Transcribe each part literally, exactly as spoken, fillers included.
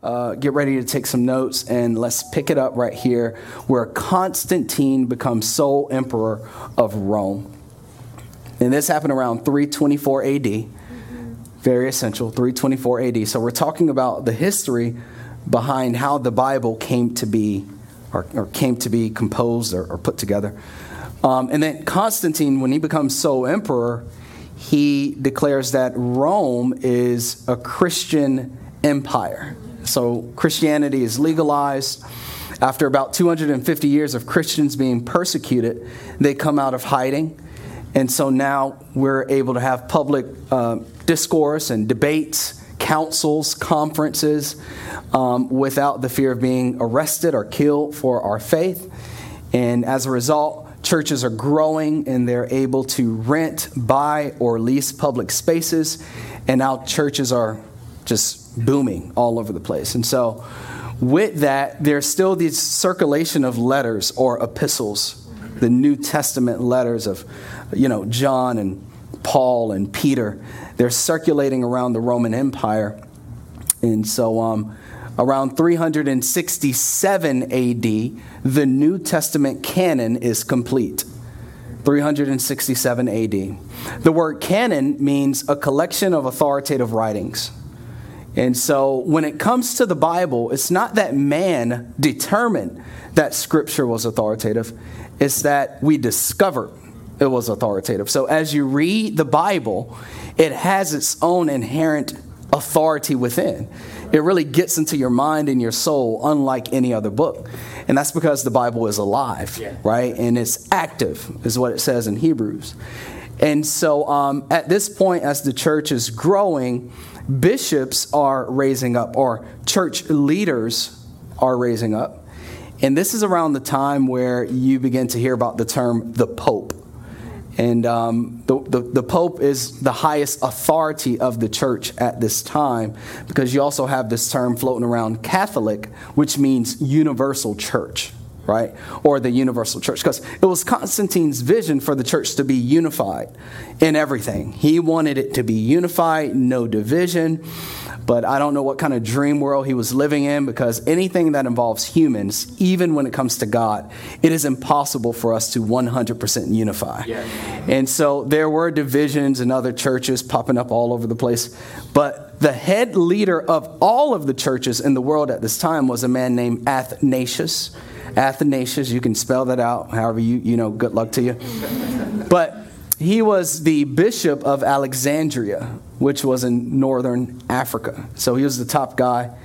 Uh, get ready to take some notes, and let's pick it up right here where Constantine becomes sole emperor of Rome. And this happened around three twenty-four A D. Mm-hmm. Very essential, three twenty-four A D. So we're talking about the history behind how the Bible came to be or, or came to be composed or, or put together. Um, and then Constantine, when he becomes sole emperor, he declares that Rome is a Christian empire. So Christianity is legalized. After about two hundred fifty years of Christians being persecuted, they come out of hiding. And so now we're able to have public uh, discourse and debates, councils, conferences, um, without the fear of being arrested or killed for our faith. And as a result, churches are growing, and they're able to rent, buy, or lease public spaces. And now churches are just booming all over the place. And so with that, there's still this circulation of letters or epistles, the New Testament letters of, you know, John and Paul and Peter. They're circulating around the Roman Empire. And so um, around three sixty-seven A D, the New Testament canon is complete. three sixty-seven A D. The word canon means a collection of authoritative writings. And so when it comes to the Bible, it's not that man determined that Scripture was authoritative. It's that we discovered it was authoritative. So as you read the Bible, it has its own inherent authority within. It really gets into your mind and your soul, unlike any other book. And that's because the Bible is alive, yeah. Right? And it's active, is what it says in Hebrews. And so um, at this point, as the church is growing, bishops are raising up, or church leaders are raising up. And this is around the time where you begin to hear about the term the Pope. And um, the, the, the Pope is the highest authority of the church at this time, because you also have this term floating around Catholic, which means universal church, right? Or the universal church, because it was Constantine's vision for the church to be unified in everything. He wanted it to be unified, no division. But I don't know what kind of dream world he was living in, because anything that involves humans, even when it comes to God, it is impossible for us to one hundred percent unify. Yeah. And so there were divisions and other churches popping up all over the place. But the head leader of all of the churches in the world at this time was a man named Athanasius. Athanasius, you can spell that out however you, you know, good luck to you. But he was the bishop of Alexandria, which was in northern Africa. So he was the top guy.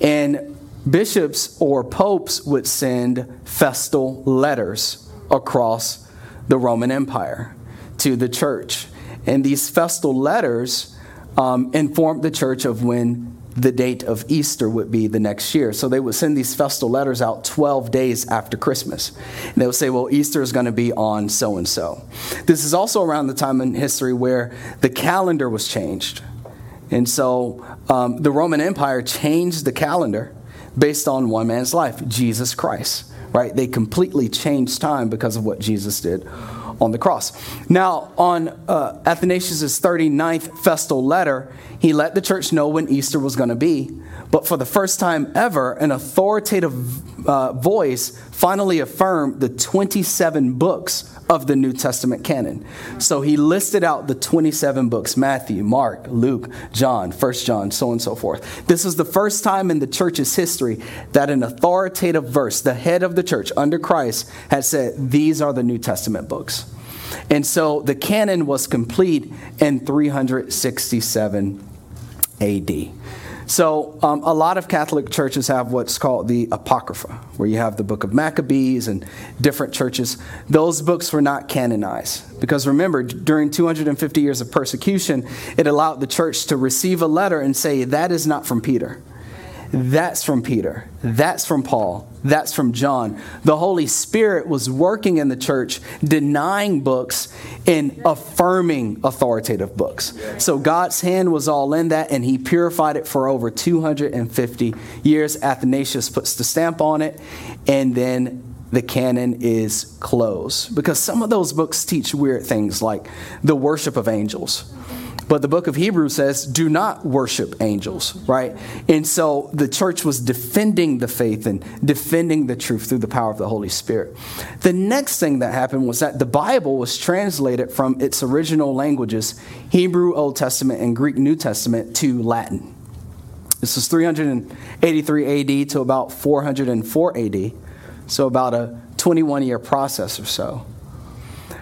And bishops or popes would send festal letters across the Roman Empire to the church. And these festal letters um, informed the church of when the date of Easter would be the next year. So they would send these festal letters out twelve days after Christmas. And they would say, well, Easter is going to be on so-and-so. This is also around the time in history where the calendar was changed. And so um, the Roman Empire changed the calendar based on one man's life, Jesus Christ, right? They completely changed time because of what Jesus did on the cross. Now, on uh, Athanasius' thirty-ninth festal letter, he let the church know when Easter was going to be. But for the first time ever, an authoritative uh, voice finally affirmed the twenty-seven books of the New Testament canon. So he listed out the twenty-seven books, Matthew, Mark, Luke, John, First John, so on and so forth. This was the first time in the church's history that an authoritative verse, the head of the church under Christ, had said, these are the New Testament books. And so the canon was complete in three sixty-seven A D. So um, a lot of Catholic churches have what's called the Apocrypha, where you have the Book of Maccabees and different churches. Those books were not canonized because, remember, during two hundred fifty years of persecution, it allowed the church to receive a letter and say, that is not from Peter. That's from Peter. That's from Paul. That's from John. The Holy Spirit was working in the church, denying books and affirming authoritative books. So God's hand was all in that, and he purified it for over two hundred fifty years. Athanasius puts the stamp on it, and then the canon is closed. Because some of those books teach weird things like the worship of angels. But the book of Hebrews says, do not worship angels, right? And so the church was defending the faith and defending the truth through the power of the Holy Spirit. The next thing that happened was that the Bible was translated from its original languages, Hebrew Old Testament and Greek New Testament, to Latin. This was three eighty-three A D to about four oh four A D, so about a twenty-one-year process or so.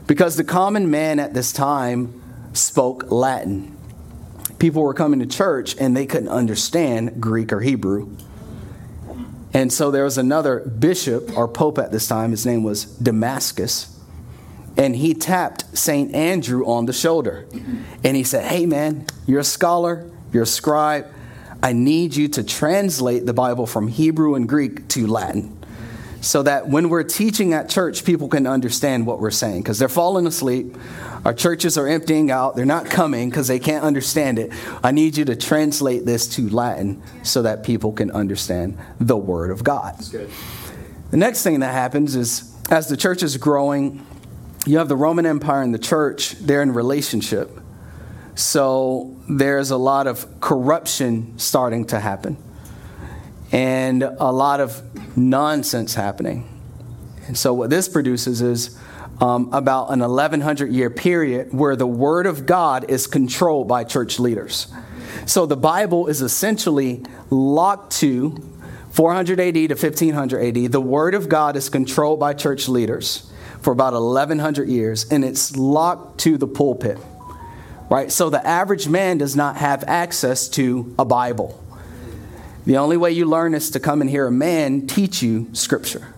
Because the common man at this time spoke Latin. People were coming to church and they couldn't understand Greek or Hebrew. And so there was another bishop or pope at this time. His name was Damascus. And he tapped Saint Andrew on the shoulder. And he said, hey man, you're a scholar, you're a scribe. I need you to translate the Bible from Hebrew and Greek to Latin, so that when we're teaching at church, people can understand what we're saying, because they're falling asleep. Our churches are emptying out. They're not coming because they can't understand it. I need you to translate this to Latin so that people can understand the word of God. That's good. The next thing that happens is, as the church is growing, you have the Roman Empire and the church. They're in relationship. So there's a lot of corruption starting to happen, and a lot of nonsense happening. And so what this produces is um, about an eleven hundred year period where the word of God is controlled by church leaders. So the Bible is essentially locked to four hundred A D to fifteen hundred A D. The word of God is controlled by church leaders for about eleven hundred years, and it's locked to the pulpit, right? So the average man does not have access to a Bible. The only way you learn is to come and hear a man teach you Scripture,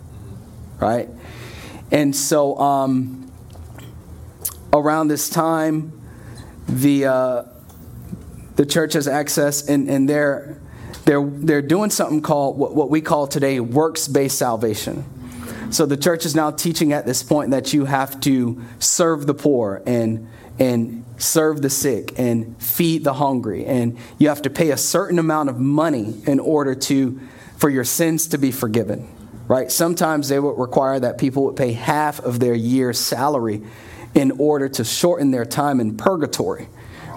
right? And so um, around this time, the uh, the church has access, and, and they're, they're, they're doing something called what, what we call today works-based salvation. So the church is now teaching at this point that you have to serve the poor and and serve the sick and feed the hungry, and you have to pay a certain amount of money in order to for your sins to be forgiven, right? Sometimes they would require that people would pay half of their year's salary in order to shorten their time in purgatory,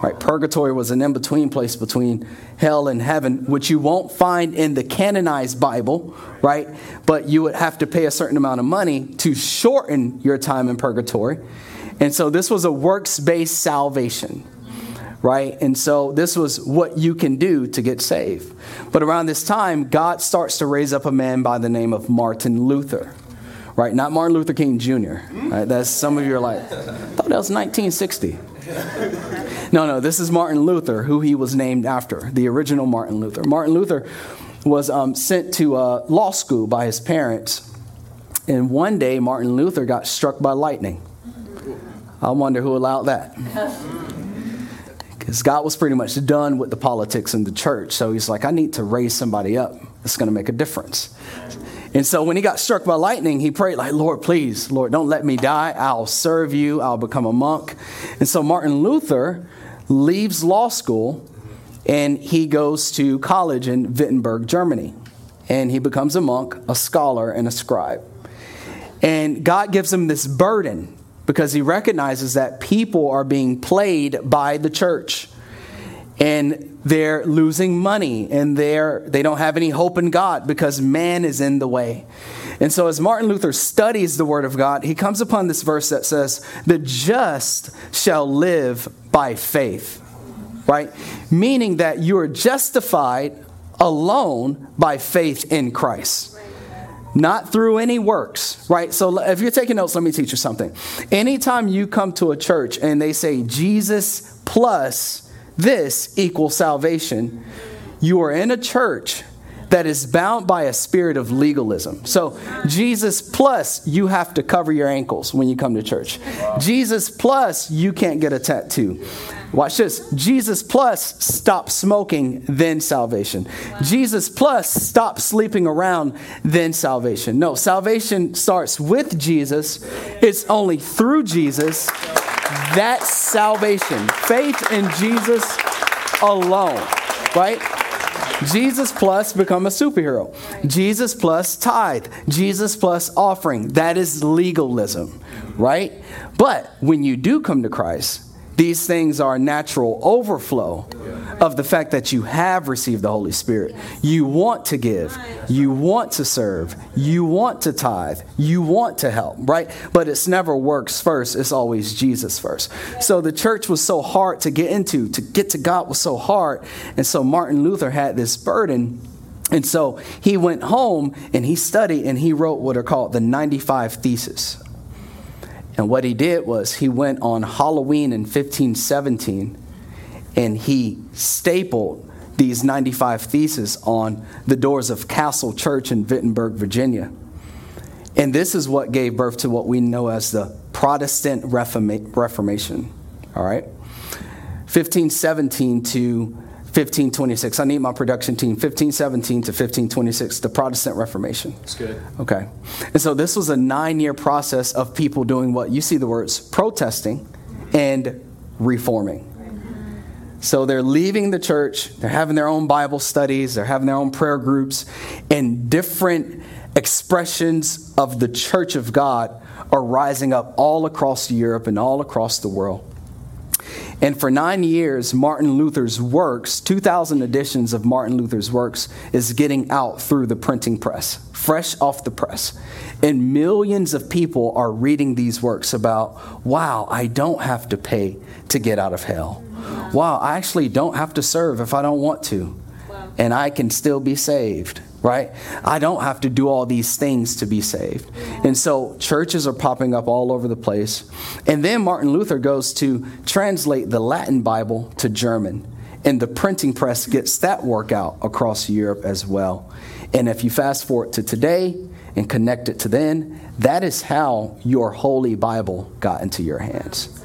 right? Purgatory was an in-between place between hell and heaven, which you won't find in the canonized Bible, right? But you would have to pay a certain amount of money to shorten your time in purgatory. And so this was a works-based salvation, right? And so this was what you can do to get saved. But around this time, God starts to raise up a man by the name of Martin Luther, right? Not Martin Luther King Junior Right? That's, some of you are like, I thought that was nineteen sixty. No, no, this is Martin Luther, who he was named after, the original Martin Luther. Martin Luther was um, sent to uh, law school by his parents. And one day, Martin Luther got struck by lightning. I wonder who allowed that. Because God was pretty much done with the politics in the church. So he's like, I need to raise somebody up that's going to make a difference. And so when he got struck by lightning, he prayed like, Lord, please, Lord, don't let me die. I'll serve you. I'll become a monk. And so Martin Luther leaves law school and he goes to college in Wittenberg, Germany. And he becomes a monk, a scholar, and a scribe. And God gives him this burden, because he recognizes that people are being played by the church and they're losing money and they're, they don't have any hope in God because man is in the way. And so as Martin Luther studies the word of God, he comes upon this verse that says, the just shall live by faith, right? Meaning that you are justified alone by faith in Christ. Not through any works, right? So if you're taking notes, let me teach you something. Anytime you come to a church and they say Jesus plus this equals salvation, you are in a church that is bound by a spirit of legalism. So Jesus plus you have to cover your ankles when you come to church. Jesus plus you can't get a tattoo. Watch this. Jesus plus stop smoking, then salvation. Wow. Jesus plus stop sleeping around, then salvation. No, salvation starts with Jesus. It's only through Jesus. That's salvation. Faith in Jesus alone, right? Jesus plus become a superhero. Jesus plus tithe. Jesus plus offering. That is legalism, right? But when you do come to Christ, These things are a natural overflow of the fact that you have received the Holy Spirit. You want to give. You want to serve. You want to tithe. You want to help, right? But it's never works first. It's always Jesus first. So the church was so hard to get into. To get to God was so hard. And so Martin Luther had this burden. And so he went home and he studied and he wrote what are called the ninety-five Theses. And what he did was he went on Halloween in fifteen seventeen and he stapled these ninety-five Theses on the doors of Castle Church in Wittenberg, Virginia. And this is what gave birth to what we know as the Protestant Reforma- Reformation. All right. fifteen seventeen to fifteen twenty-six. I need my production team. fifteen seventeen to fifteen twenty-six, the Protestant Reformation. That's good. Okay. And so this was a nine-year process of people doing what you see the words protesting and reforming. So they're leaving the church. They're having their own Bible studies. They're having their own prayer groups. And different expressions of the church of God are rising up all across Europe and all across the world. And for nine years, Martin Luther's works, two thousand editions of Martin Luther's works, is getting out through the printing press, fresh off the press. And millions of people are reading these works about, wow, I don't have to pay to get out of hell. Wow, I actually don't have to serve if I don't want to. And I can still be saved, right? I don't have to do all these things to be saved. And so churches are popping up all over the place. And then Martin Luther goes to translate the Latin Bible to German. And the printing press gets that work out across Europe as well. And if you fast forward to today and connect it to then, that is how your Holy Bible got into your hands.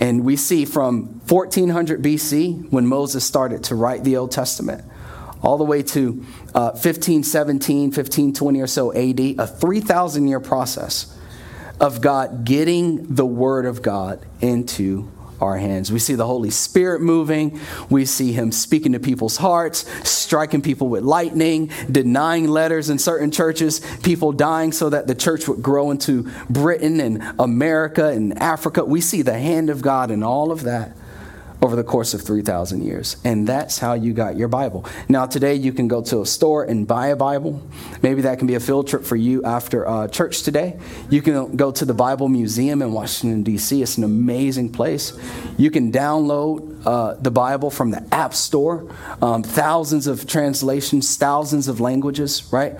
And we see from fourteen hundred B C, when Moses started to write the Old Testament, all the way to uh, fifteen seventeen, fifteen twenty or so A D, a three thousand year process of God getting the Word of God into our hands. We see the Holy Spirit moving. We see him speaking to people's hearts, striking people with lightning, denying letters in certain churches, people dying so that the church would grow into Britain and America and Africa. We see the hand of God in all of that over the course of three thousand years. And that's how you got your Bible. Now, today you can go to a store and buy a Bible. Maybe that can be a field trip for you after uh, church today. You can go to the Bible Museum in Washington, D C. It's an amazing place. You can download uh, the Bible from the App Store. Um, thousands of translations, thousands of languages, right?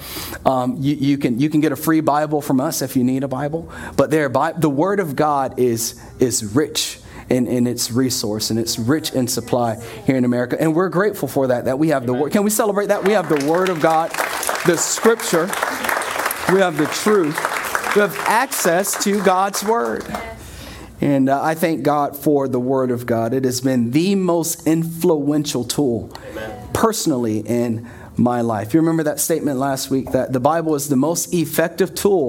Um, you, you can you can get a free Bible from us if you need a Bible. But there, by, the Word of God is is rich In, in its resource, and it's rich in supply here in America. And we're grateful for that, that we have the Word. Can we celebrate that? We have the Word of God, the Scripture. We have the truth. We have access to God's Word. And uh, I thank God for the Word of God. It has been the most influential tool personally in my life. You remember that statement last week that the Bible is the most effective tool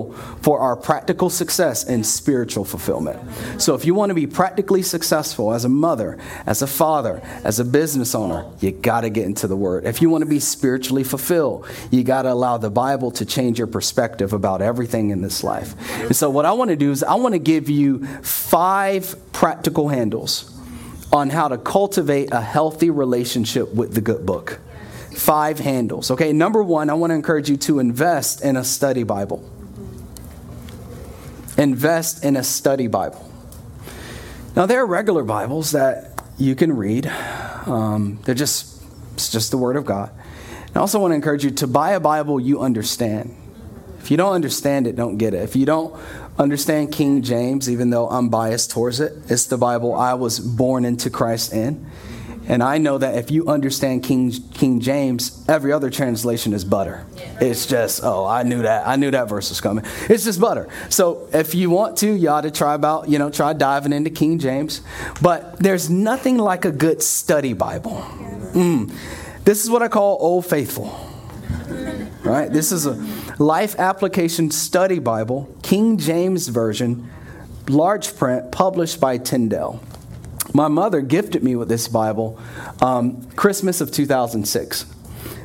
for our practical success and spiritual fulfillment. So if you want to be practically successful as a mother, as a father, as a business owner, you got to get into the Word. If you want to be spiritually fulfilled, you got to allow the Bible to change your perspective about everything in this life. And so what I want to do is I want to give you five practical handles on how to cultivate a healthy relationship with the good book. Five handles. Okay, number one, I want to encourage you to invest in a study Bible. Invest in a study Bible. Now, there are regular Bibles that you can read. Um, they're just, it's just the Word of God. And I also want to encourage you to buy a Bible you understand. If you don't understand it, don't get it. If you don't understand King James, even though I'm biased towards it, it's the Bible I was born into Christ in. And I know that if you understand King King James, every other translation is butter. It's just, oh, I knew that. I knew that verse was coming. It's just butter. So if you want to, you ought to try about, you know, try diving into King James. But there's nothing like a good study Bible. Mm. This is what I call Old Faithful. Right? This is a life application study Bible, King James Version, large print, published by Tyndale. My mother gifted me with this Bible um, Christmas of two thousand six.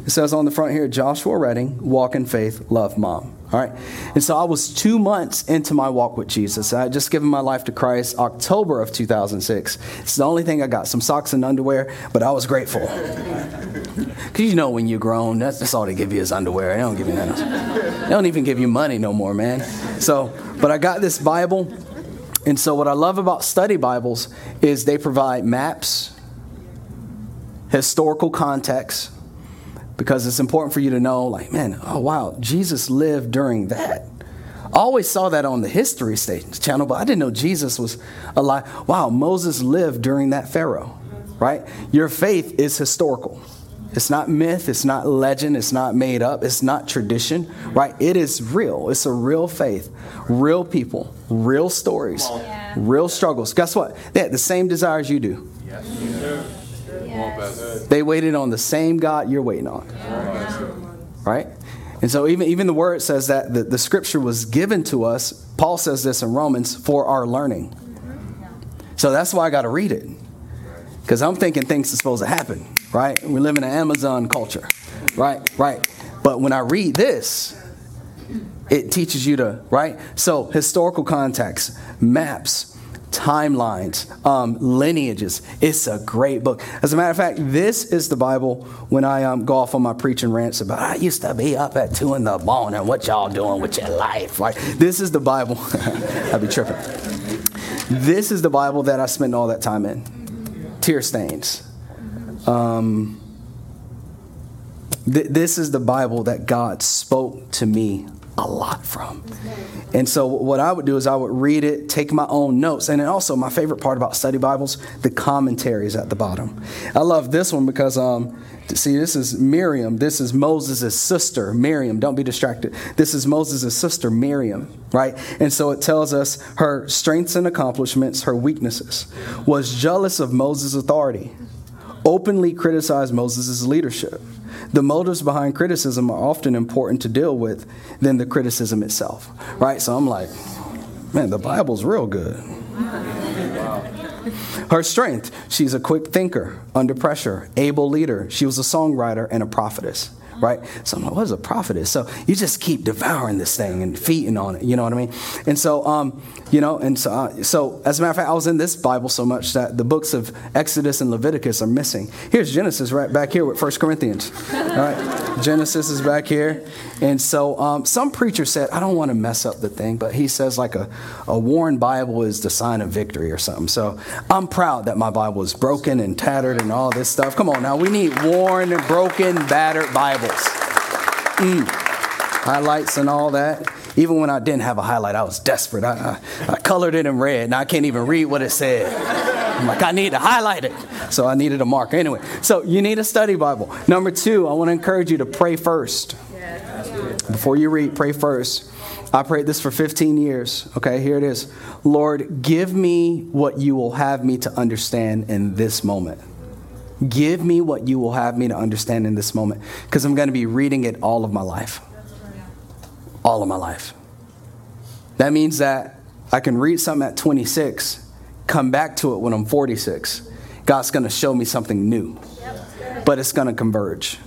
It says on the front here, Joshua Redding, walk in faith, love mom. All right. And so I was two months into my walk with Jesus. I had just given my life to Christ, October of two thousand six. It's the only thing I got, some socks and underwear, but I was grateful. Because you know when you're grown, that's, that's all they give you is underwear. They don't give you nothing else. They don't even give you money no more, man. So, but I got this Bible. And so what I love about study Bibles is they provide maps, historical context, because it's important for you to know, like, man, oh, wow, Jesus lived during that. I always saw that on the History Channel, but I didn't know Jesus was alive. Wow, Moses lived during that Pharaoh, right? Your faith is historical. It's not myth. It's not legend. It's not made up. It's not tradition, right? It is real. It's a real faith, real people, real stories, yeah. real struggles. Guess what? They had the same desires you do. Yes. Yes. They waited on the same God you're waiting on, yeah. right? And so even, even the word says that the, the scripture was given to us. Paul says this in Romans, for our learning. Mm-hmm. Yeah. So that's why I got to read it. Because I'm thinking things are supposed to happen, right? We live in an Amazon culture, right? Right. But when I read this, it teaches you to, right? So historical context, maps, timelines, um, lineages. It's a great book. As a matter of fact, this is the Bible when I um, go off on my preaching rants about, I used to be up at two in the morning and what y'all doing with your life, right? This is the Bible. I'd be tripping. This is the Bible that I spent all that time in. Tear stains. Um, th- this is the Bible that God spoke to me a lot from. And so what I would do is I would read it, take my own notes. And then also my favorite part about study Bibles, the commentaries at the bottom. I love this one because, um, see, this is Miriam. This is Moses' sister, Miriam. Don't be distracted. This is Moses' sister, Miriam, right? And so it tells us her strengths and accomplishments, her weaknesses, was jealous of Moses' authority, openly criticized Moses' leadership. The motives behind criticism are often important to deal with than the criticism itself, right? So I'm like, man, the Bible's real good. Wow. Her strength, she's a quick thinker, under pressure, able leader. She was a songwriter and a prophetess, right? So I'm like, what is a prophetess? So you just keep devouring this thing and feeding on it, you know what I mean? And so, um, you know, and so, uh, so as a matter of fact, I was in this Bible so much that the books of Exodus and Leviticus are missing. Here's Genesis right back here with First Corinthians, all right? Genesis is back here. And so um, some preacher said, I don't want to mess up the thing, but he says like a, a worn Bible is the sign of victory or something. So I'm proud that my Bible is broken and tattered and all this stuff. Come on now, we need worn, broken, battered Bibles. Mm. Highlights and all that. Even when I didn't have a highlight, I was desperate. I, I, I colored it in red, and I can't even read what it said. I'm like, I need to highlight it. So I needed a marker. Anyway, so you need a study Bible. Number two, I want to encourage you to pray first. Before you read, pray first. I prayed this for fifteen years. Okay, here it is. Lord, give me what you will have me to understand in this moment. Give me what you will have me to understand in this moment, because I'm going to be reading it all of my life. All of my life. That means that I can read something at twenty-six, come back to it when I'm forty-six. God's going to show me something new, but it's going to converge,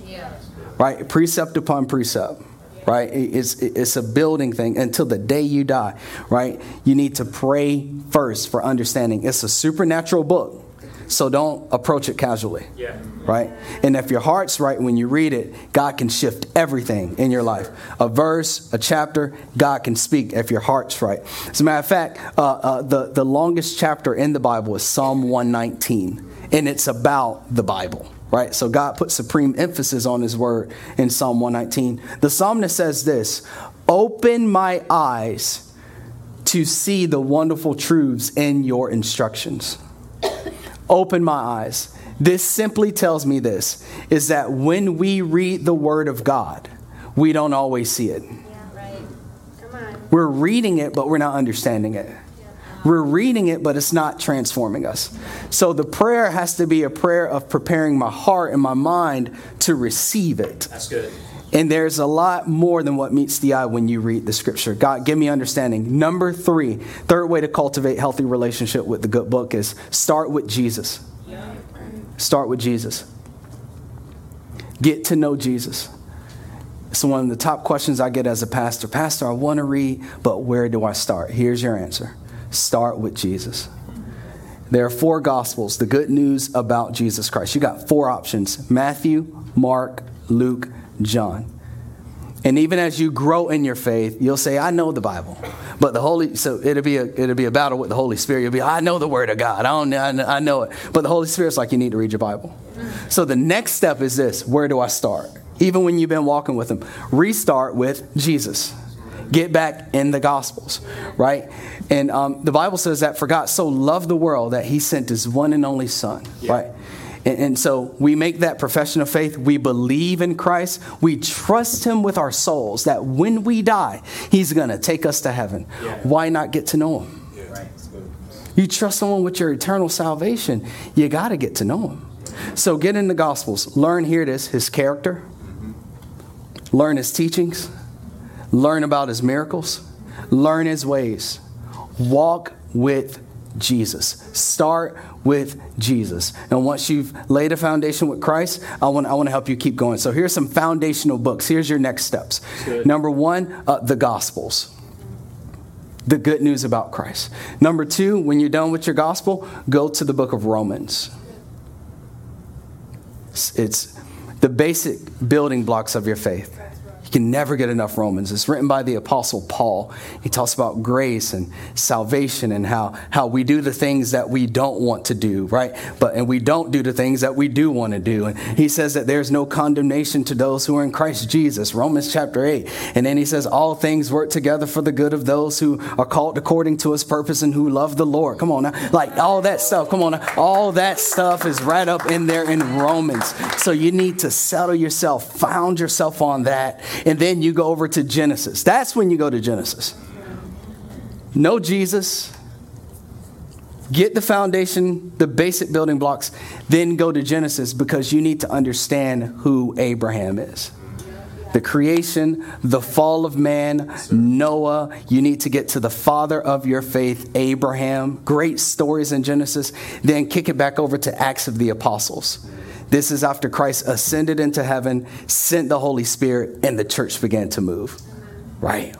right? Precept upon precept, right? It's, it's a building thing until the day you die, right? You need to pray first for understanding. It's a supernatural book. So don't approach it casually, yeah. right? And if your heart's right when you read it, God can shift everything in your life. A verse, a chapter, God can speak if your heart's right. As a matter of fact, uh, uh, the, the longest chapter in the Bible is Psalm one nineteen, and it's about the Bible, right? So God put supreme emphasis on his word in Psalm one nineteen. The psalmist says this, open my eyes to see the wonderful truths in your instructions. Open my eyes. This simply tells me this, is that when we read the Word of God, we don't always see it. Yeah, right. Come on. We're reading it, but we're not understanding it. We're reading it, but it's not transforming us. So the prayer has to be a prayer of preparing my heart and my mind to receive it. That's good. And there's a lot more than what meets the eye when you read the scripture. God, give me understanding. Number three, third way to cultivate healthy relationship with the good book is start with Jesus. Yeah. Start with Jesus. Get to know Jesus. It's one of the top questions I get as a pastor. Pastor, I want to read, but where do I start? Here's your answer. Start with Jesus. There are four gospels, the good news about Jesus Christ. You got four options: Matthew, Mark, Luke, John. And even as you grow in your faith, you'll say, I know the Bible. But the Holy, so it'll be a, it'll be a battle with the Holy Spirit. You'll be, I know the Word of God. I don't, I know it. But the Holy Spirit's like, you need to read your Bible. So the next step is this. Where do I start? Even when you've been walking with Him, restart with Jesus. Get back in the Gospels, right? And um, the Bible says that for God so loved the world that He sent His one and only Son, yeah. right? And, and so we make that profession of faith. We believe in Christ. We trust Him with our souls that when we die, He's going to take us to heaven. Yeah. Why not get to know Him? Yeah. Right. You trust someone with your eternal salvation. You got to get to know Him. So get in the Gospels. Learn, here it is, His character. Mm-hmm. Learn His teachings. Learn about His miracles. Learn His ways. Walk with Jesus. Start with Jesus. And once you've laid a foundation with Christ, I want I want to help you keep going. So here's some foundational books. Here's your next steps. Number one, uh, the Gospels. The good news about Christ. Number two, when you're done with your gospel, go to the book of Romans. It's, it's the basic building blocks of your faith. You can never get enough Romans. It's written by the Apostle Paul. He talks about grace and salvation and how, how we do the things that we don't want to do, right? But and we don't do the things that we do want to do. And he says that there's no condemnation to those who are in Christ Jesus, Romans chapter eight. And then he says, all things work together for the good of those who are called according to His purpose and who love the Lord. Come on now. Like all that stuff. Come on now. All that stuff is right up in there in Romans. So you need to settle yourself, found yourself on that. And then you go over to Genesis. That's when you go to Genesis. Know Jesus. Get the foundation, the basic building blocks. Then go to Genesis because you need to understand who Abraham is. The creation, the fall of man, Noah. You need to get to the father of your faith, Abraham. Great stories in Genesis. Then kick it back over to Acts of the Apostles. This is after Christ ascended into heaven, sent the Holy Spirit, and the church began to move. Right?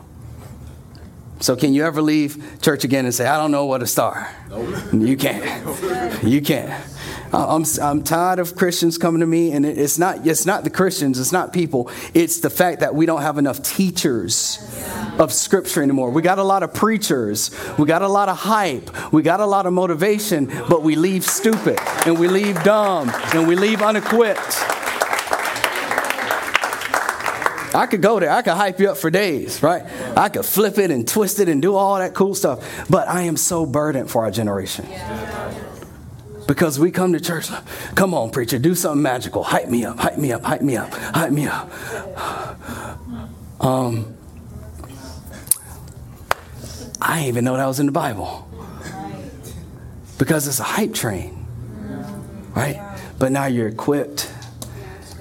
So can you ever leave church again and say, I don't know where to start? Nope. You can't. You can't. I'm, I'm tired of Christians coming to me, and it's not, it's not the Christians. It's not people. It's the fact that we don't have enough teachers of Scripture anymore. We got a lot of preachers. We got a lot of hype. We got a lot of motivation, but we leave stupid, and we leave dumb, and we leave unequipped. I could go there. I could hype you up for days, right? I could flip it and twist it and do all that cool stuff. But I am so burdened for our generation. Yeah. Because we come to church, come on, preacher, do something magical. Hype me up, hype me up, hype me up, hype me up. Um, I didn't even know that was in the Bible. Because it's a hype train, right? But now you're equipped.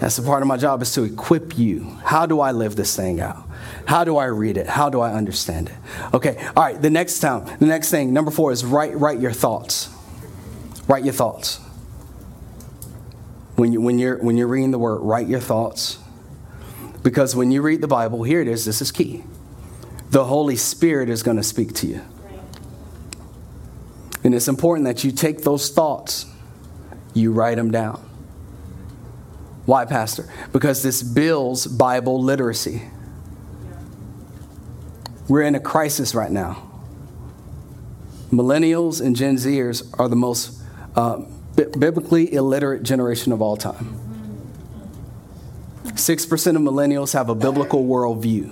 That's the part of my job, is to equip you. How do I live this thing out? How do I read it? How do I understand it? Okay, all right, the next time, the next thing, number four is write, write your thoughts. Write your thoughts. When, you, when, you're, when you're reading the Word, write your thoughts. Because when you read the Bible, here it is, this is key. The Holy Spirit is going to speak to you. And it's important that you take those thoughts, you write them down. Why, Pastor? Because this builds Bible literacy. We're in a crisis right now. Millennials and Gen Zers are the most uh, bi- biblically illiterate generation of all time. Six percent of millennials have a biblical worldview,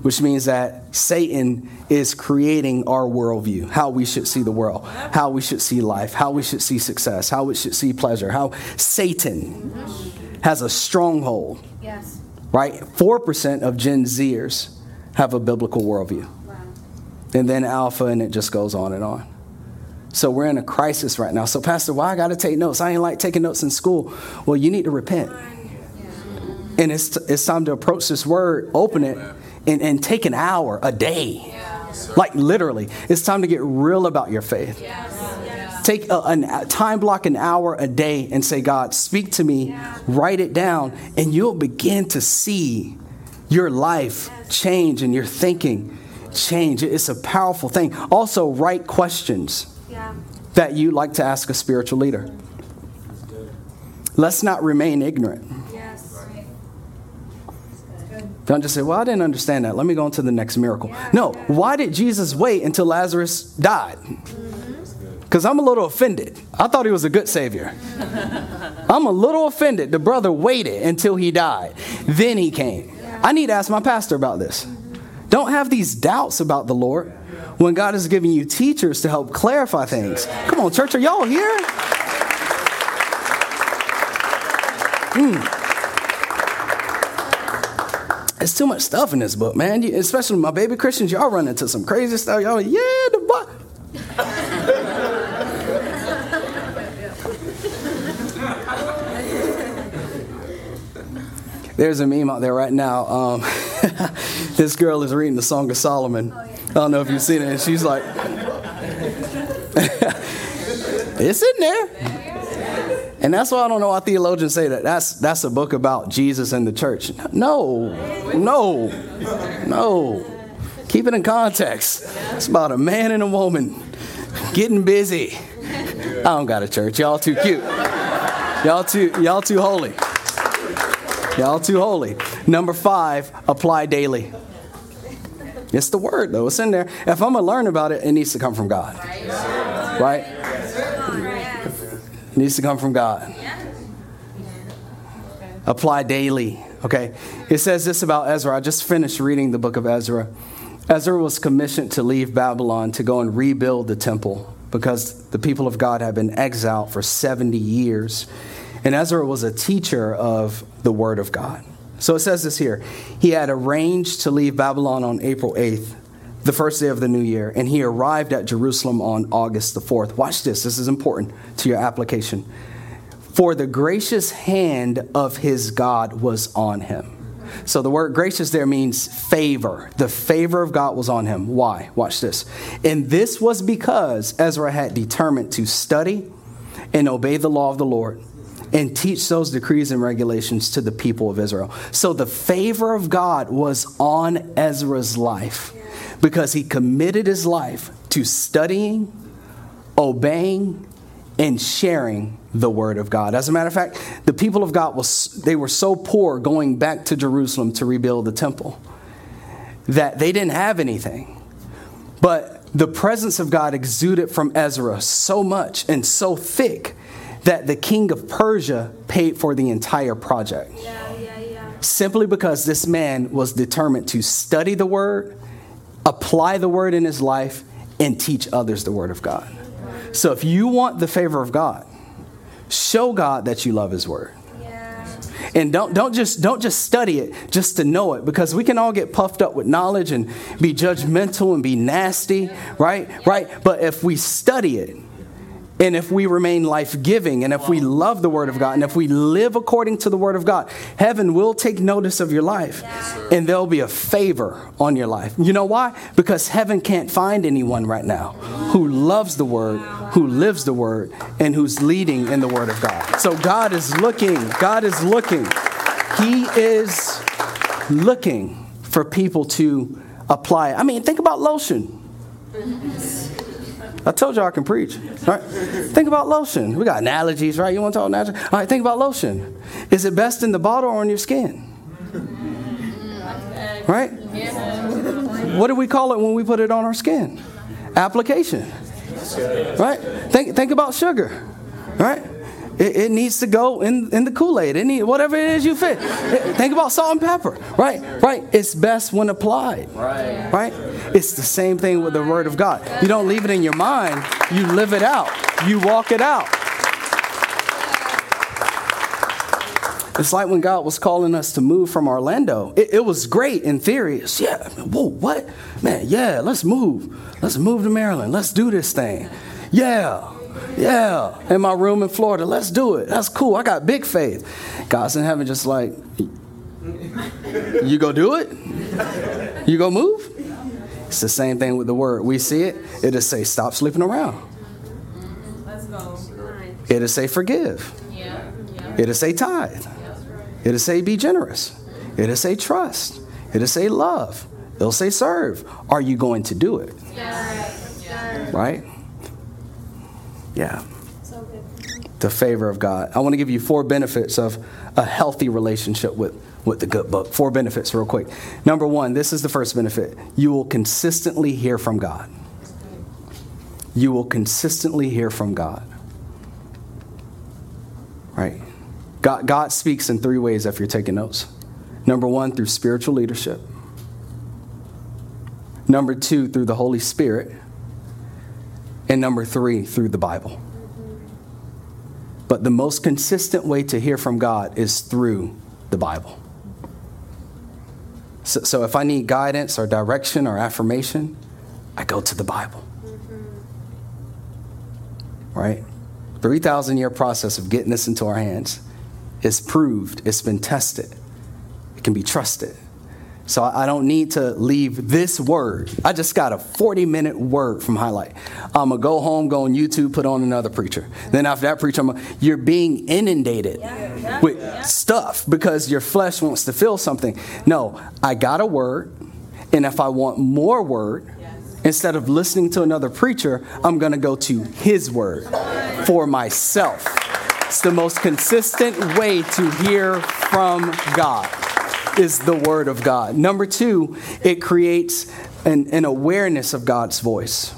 which means that Satan is creating our worldview, how we should see the world, how we should see life, how we should see success, how we should see pleasure, how Satan has a stronghold, yes. right? four percent of Gen Zers have a biblical worldview. Wow. And then alpha, and it just goes on and on. So we're in a crisis right now. So, Pastor, why I got to take notes? I ain't like taking notes in school. Well, you need to repent. Yeah. And it's it's time to approach this word, open it, and, and take an hour, a day. Yeah. Like, literally. It's time to get real about your faith. Yes. Yes. Take a, a time block, an hour a day, and say, God, speak to me, yeah. Write it down, and you'll begin to see your life change and your thinking change. It's a powerful thing. Also, write questions yeah. that you like to ask a spiritual leader. Let's not remain ignorant. Yes. Don't just say, well, I didn't understand that. Let me go on to the next miracle. Yeah, no, yeah. Why did Jesus wait until Lazarus died? Because I'm a little offended. I thought he was a good savior. I'm a little offended. The brother waited until he died. Then he came. I need to ask my pastor about this. Don't have these doubts about the Lord when God is giving you teachers to help clarify things. Come on, church, are y'all here? Mm. It's too much stuff in this book, man. You, especially my baby Christians, y'all run into some crazy stuff. Y'all, yeah, the book. There's a meme out there right now. Um, this girl is reading the Song of Solomon. Oh, yeah. I don't know if you've seen it. And she's like, it's in there. And that's why I don't know why theologians say that. That's that's a book about Jesus and the church. No, no, no. Keep it in context. It's about a man and a woman getting busy. I don't got a church. Y'all too cute. Y'all too. Y'all too holy. Y'all too holy. Number five, apply daily. It's the word, though. It's in there. If I'm going to learn about it, it needs to come from God. Right? It needs to come from God. Apply daily. Okay. It says this about Ezra. I just finished reading the book of Ezra. Ezra was commissioned to leave Babylon to go and rebuild the temple because the people of God had been exiled for seventy years. And Ezra was a teacher of the Word of God. So it says this here. He had arranged to leave Babylon on April eighth, the first day of the new year, and he arrived at Jerusalem on August the fourth. Watch this. This is important to your application. For the gracious hand of his God was on him. So the word gracious there means favor. The favor of God was on him. Why? Watch this. And this was because Ezra had determined to study and obey the law of the Lord and teach those decrees and regulations to the people of Israel. So the favor of God was on Ezra's life because he committed his life to studying, obeying, and sharing the word of God. As a matter of fact, the people of God, was they were so poor going back to Jerusalem to rebuild the temple that they didn't have anything. But the presence of God exuded from Ezra so much and so thick that the king of Persia paid for the entire project. Yeah, yeah, yeah. Simply because this man was determined to study the word, apply the word in his life, and teach others the word of God. So if you want the favor of God, show God that you love his word. Yeah. And don't don't just don't just study it just to know it, because we can all get puffed up with knowledge and be judgmental and be nasty, right? Yeah. Right? But if we study it, and if we remain life-giving, and if we love the Word of God, and if we live according to the Word of God, heaven will take notice of your life, and there'll be a favor on your life. You know why? Because heaven can't find anyone right now who loves the Word, who lives the Word, and who's leading in the Word of God. So God is looking. God is looking. He is looking for people to apply. I mean, think about lotion. I told you I can preach. All right. Think about lotion. We got allergies, right? You want to talk natural? All right, think about lotion. Is it best in the bottle or on your skin? Right? What do we call it when we put it on our skin? Application. Right? Think think about sugar. Right? It, it needs to go in, in the Kool-Aid. It need, whatever it is you fit. It, think about salt and pepper. Right, right. It's best when applied. Right. Right. It's the same thing with the Word of God. You don't leave it in your mind. You live it out. You walk it out. It's like when God was calling us to move from Orlando. It, it was great in theory. It's, yeah. Whoa, what? Man, yeah, let's move. Let's move to Maryland. Let's do this thing. Yeah. Yeah, in my room in Florida. Let's do it. That's cool. I got big faith. God's in heaven just like, you go do it? You go move? It's the same thing with the word. We see it. It'll say, stop sleeping around. It'll say forgive. Yeah. Yeah. It'll say tithe. Yeah, right. It'll say be generous. It'll say trust. It'll say love. It'll say serve. Are you going to do it? Yes. Yeah. Right? Yeah. So good. The favor of God. I want to give you four benefits of a healthy relationship with, with the good book. Four benefits real quick. Number one, this is the first benefit. You will consistently hear from God. You will consistently hear from God. Right? God, God speaks in three ways if you're taking notes. Number one, through spiritual leadership. Number two, through the Holy Spirit. And number three, through the Bible. But the most consistent way to hear from God is through the Bible. So, so if I need guidance or direction or affirmation, I go to the Bible. Right? three thousand year process of getting this into our hands. It's proved. It's been tested. It can be trusted. So I don't need to leave this word. I just got a forty minute word from Highlight. I'm going to go home, go on YouTube, put on another preacher. Then after that preacher, I'm gonna, you're being inundated yeah, yeah, with yeah. stuff because your flesh wants to feel something. No, I got a word. And if I want more word, instead of listening to another preacher, I'm going to go to his word for myself. It's the most consistent way to hear from God is the word of God. Number two, it creates an, an awareness of God's voice.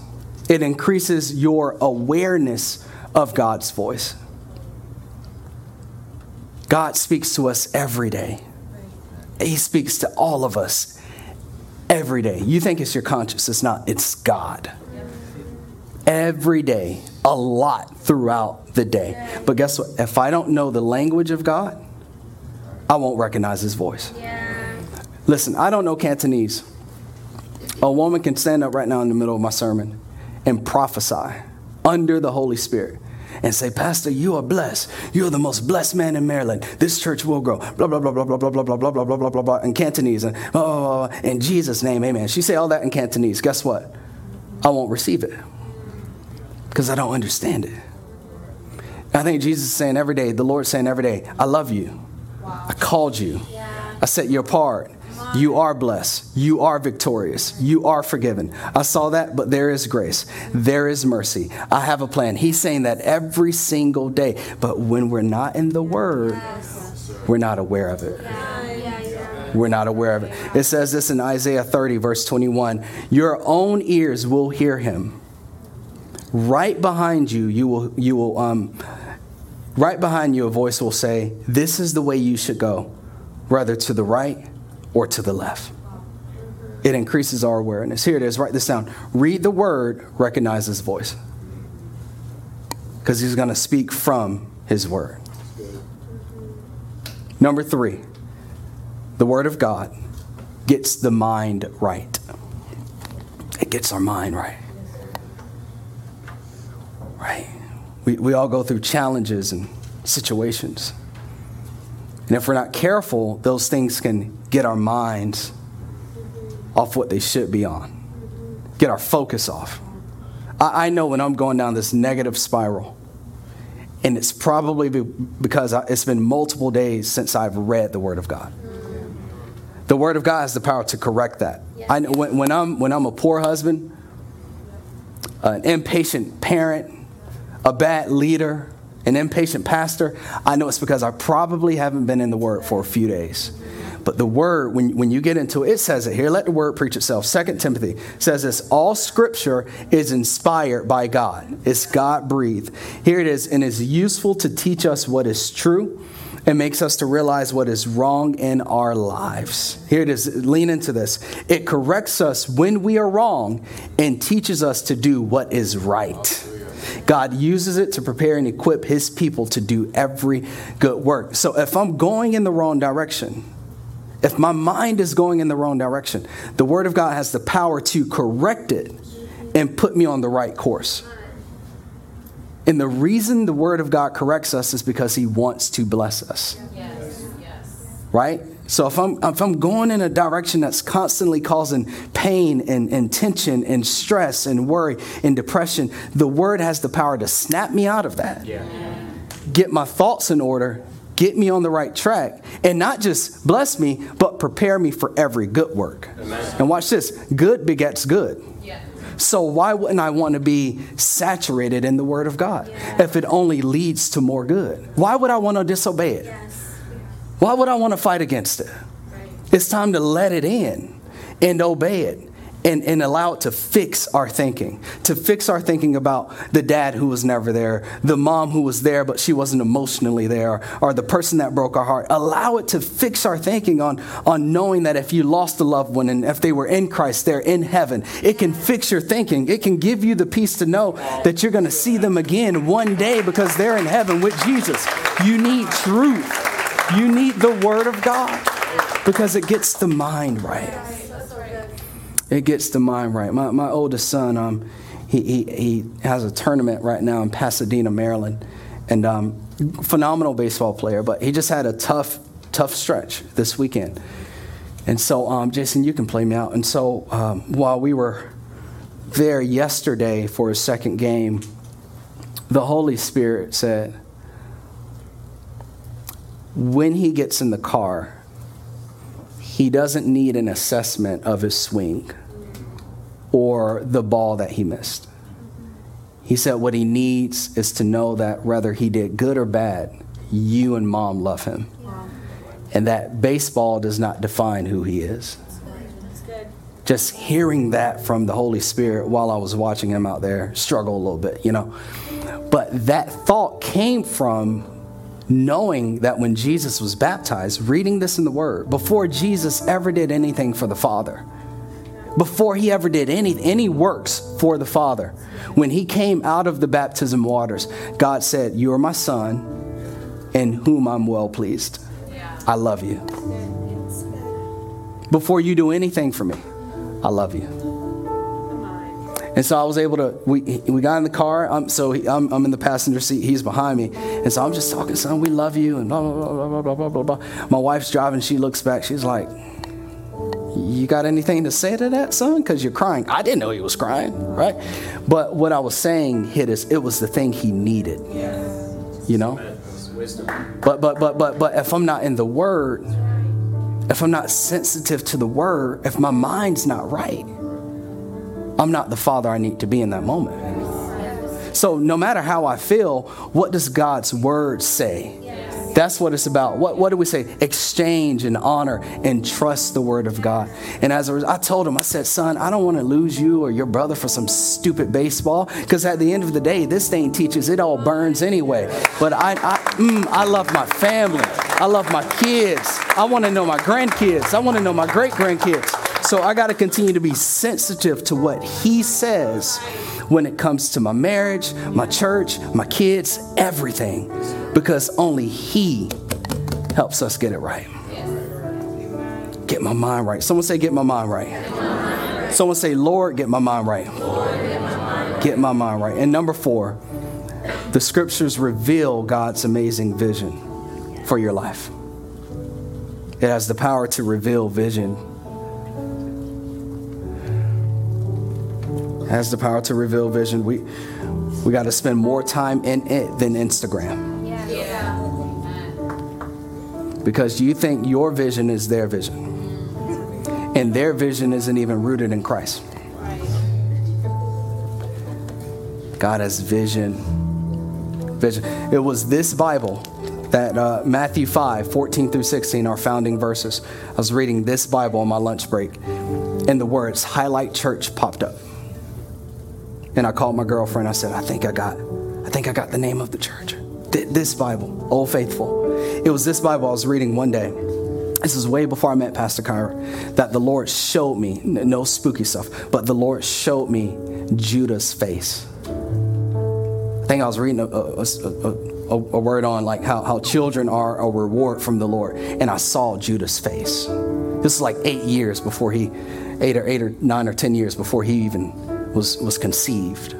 It increases your awareness of God's voice. God speaks to us every day. He speaks to all of us every day. You think it's your conscience. It's not. It's God. Every day. A lot throughout the day. But guess what? If I don't know the language of God, I won't recognize his voice. Yeah. Listen, I don't know Cantonese. A woman can stand up right now in the middle of my sermon and prophesy under the Holy Spirit and say, Pastor, you are blessed. You're the most blessed man in Maryland. This church will grow. Blah, blah, blah, blah, blah, blah, blah, blah, blah, blah, blah, blah, blah, blah, in Cantonese. And blah, blah, blah, blah, in Jesus' name, amen. She said all that in Cantonese. Guess what? I won't receive it because I don't understand it. I think Jesus is saying every day, the Lord's saying every day, I love you. Wow. I called you. Yeah. I set you apart. You are blessed. You are victorious. You are forgiven. I saw that, but there is grace. There is mercy. I have a plan. He's saying that every single day. But when we're not in the Word, yes. we're not aware of it. Yeah, yeah, yeah. We're not aware of it. It says this in Isaiah thirty, verse twenty-one. Your own ears will hear him. Right behind you, you will, you will, um, right behind you, a voice will say, this is the way you should go, rather to the right or to the left. It increases our awareness. Here it is. Write this down. Read the word. Recognize his voice. Because he's going to speak from his word. Number three. The word of God gets the mind right. It gets our mind right. Right. We, we all go through challenges and situations. And if we're not careful, those things can get our minds off what they should be on. Get our focus off. I, I know when I'm going down this negative spiral, and it's probably be, because I, it's been multiple days since I've read the Word of God. The Word of God has the power to correct that. I know when, when I'm when I'm a poor husband, an impatient parent, a bad leader, an impatient pastor, I know it's because I probably haven't been in the Word for a few days. But the Word, when, when you get into it, it says it here. Let the Word preach itself. Second Timothy says this. All Scripture is inspired by God. It's God-breathed. Here it is. And is useful to teach us what is true and makes us to realize what is wrong in our lives. Here it is. Lean into this. It corrects us when we are wrong and teaches us to do what is right. God uses it to prepare and equip his people to do every good work. So if I'm going in the wrong direction, if my mind is going in the wrong direction, the Word of God has the power to correct it and put me on the right course. And the reason the Word of God corrects us is because he wants to bless us. Yes. Right? So if I'm if I'm going in a direction that's constantly causing pain and, and tension and stress and worry and depression, the Word has the power to snap me out of that. Yeah. get my thoughts in order, get me on the right track, and not just bless me, but prepare me for every good work. Amen. And watch this. Good begets good. Yeah. So why wouldn't I want to be saturated in the Word of God yeah. if it only leads to more good? Why would I want to disobey it? Yes. Why would I want to fight against it? Right. It's time to let it in and obey it and, and allow it to fix our thinking, to fix our thinking about the dad who was never there, the mom who was there but she wasn't emotionally there, or the person that broke our heart. Allow it to fix our thinking on, on knowing that if you lost a loved one and if they were in Christ, they're in heaven. It can fix your thinking. It can give you the peace to know that you're going to see them again one day because they're in heaven with Jesus. You need truth. You need the Word of God because it gets the mind right. It gets the mind right. My my oldest son, um, he he he has a tournament right now in Pasadena, Maryland, and um, phenomenal baseball player. But he just had a tough tough stretch this weekend, and so um, Jason, you can play me out. And so um, while we were there yesterday for his second game, the Holy Spirit said, when he gets in the car, he doesn't need an assessment of his swing or the ball that he missed. He said what he needs is to know that whether he did good or bad, you and mom love him. Yeah. And that baseball does not define who he is. That's good. That's good. Just hearing that from the Holy Spirit while I was watching him out there struggle a little bit, you know. But that thought came from knowing that when Jesus was baptized, reading this in the Word, before Jesus ever did anything for the Father, before he ever did any any works for the Father, when he came out of the baptism waters, God said, "You are my son, in whom I'm well pleased. I love you. Before you do anything for me, I love you." And so I was able to, we we got in the car, um, so he, I'm, I'm in the passenger seat, he's behind me. And so I'm just talking, "Son, we love you," and blah, blah, blah, blah, blah, blah, blah. My wife's driving, she looks back, she's like, "You got anything to say to that, son? Because you're crying." I didn't know he was crying, right? But what I was saying hit us, it was the thing he needed, yes. You know? But, but, but, but, but if I'm not in the Word, if I'm not sensitive to the Word, if my mind's not right, I'm not the father I need to be in that moment. So no matter how I feel, what does God's word say? Yes. That's what it's about. What what do we say? Exchange and honor and trust the word of God. And as a result, I told him, I said, "Son, I don't want to lose you or your brother for some stupid baseball. Because at the end of the day, this thing teaches it all burns anyway. But I I, mm, I love my family. I love my kids. I want to know my grandkids. I want to know my great-grandkids." So I got to continue to be sensitive to what he says when it comes to my marriage, my church, my kids, everything, because only he helps us get it right. Get my mind right. Someone say, "Get my mind right." Someone say, "Lord, get my mind right." Get my mind right. And number four, the scriptures reveal God's amazing vision for your life. It has the power to reveal vision. Has the power to reveal vision. We we got to spend more time in it than Instagram. Yeah. Yeah. Because you think your vision is their vision. And their vision isn't even rooted in Christ. God has vision. Vision. It was this Bible that uh, Matthew five, fourteen through sixteen, our founding verses. I was reading this Bible on my lunch break. And the words Highlight Church popped up. And I called my girlfriend. I said, I think I got, I think I got the name of the church. Th- this Bible, Old Faithful. It was this Bible I was reading one day. This is way before I met Pastor Kyra. That the Lord showed me, n- no spooky stuff, but the Lord showed me Judah's face. I think I was reading a, a, a, a, a word on like how, how children are a reward from the Lord. And I saw Judah's face. This is like eight years before he, eight or eight or nine or ten years before he even... was was conceived.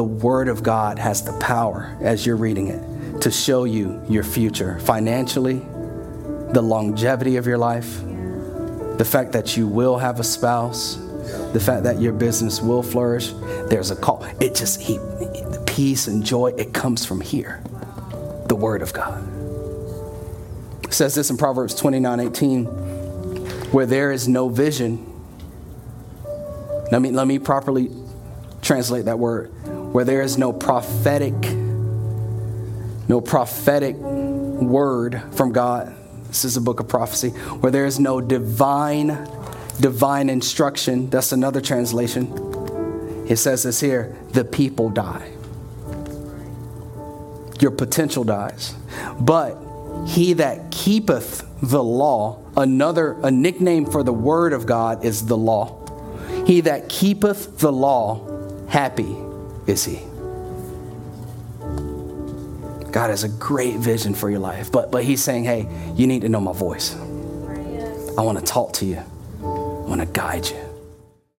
The Word of God has the power, as you're reading it, to show you your future financially, the longevity of your life, the fact that you will have a spouse, the fact that your business will flourish. There's a call. It just, he, the peace and joy, it comes from here. the word of God. It says this in Proverbs twenty-nine eighteen, where there is no vision. Let me, let me properly translate that word. Where there is no prophetic, no prophetic word from God. This is a book of prophecy. Where there is no divine, divine instruction. That's another translation. It says this here, the people die. Your potential dies. But he that keepeth the law, another, a nickname for the word of God is the law. He that keepeth the law, happy is he. God has a great vision for your life. But but he's saying, hey, you need to know my voice. I want to talk to you. I want to guide you.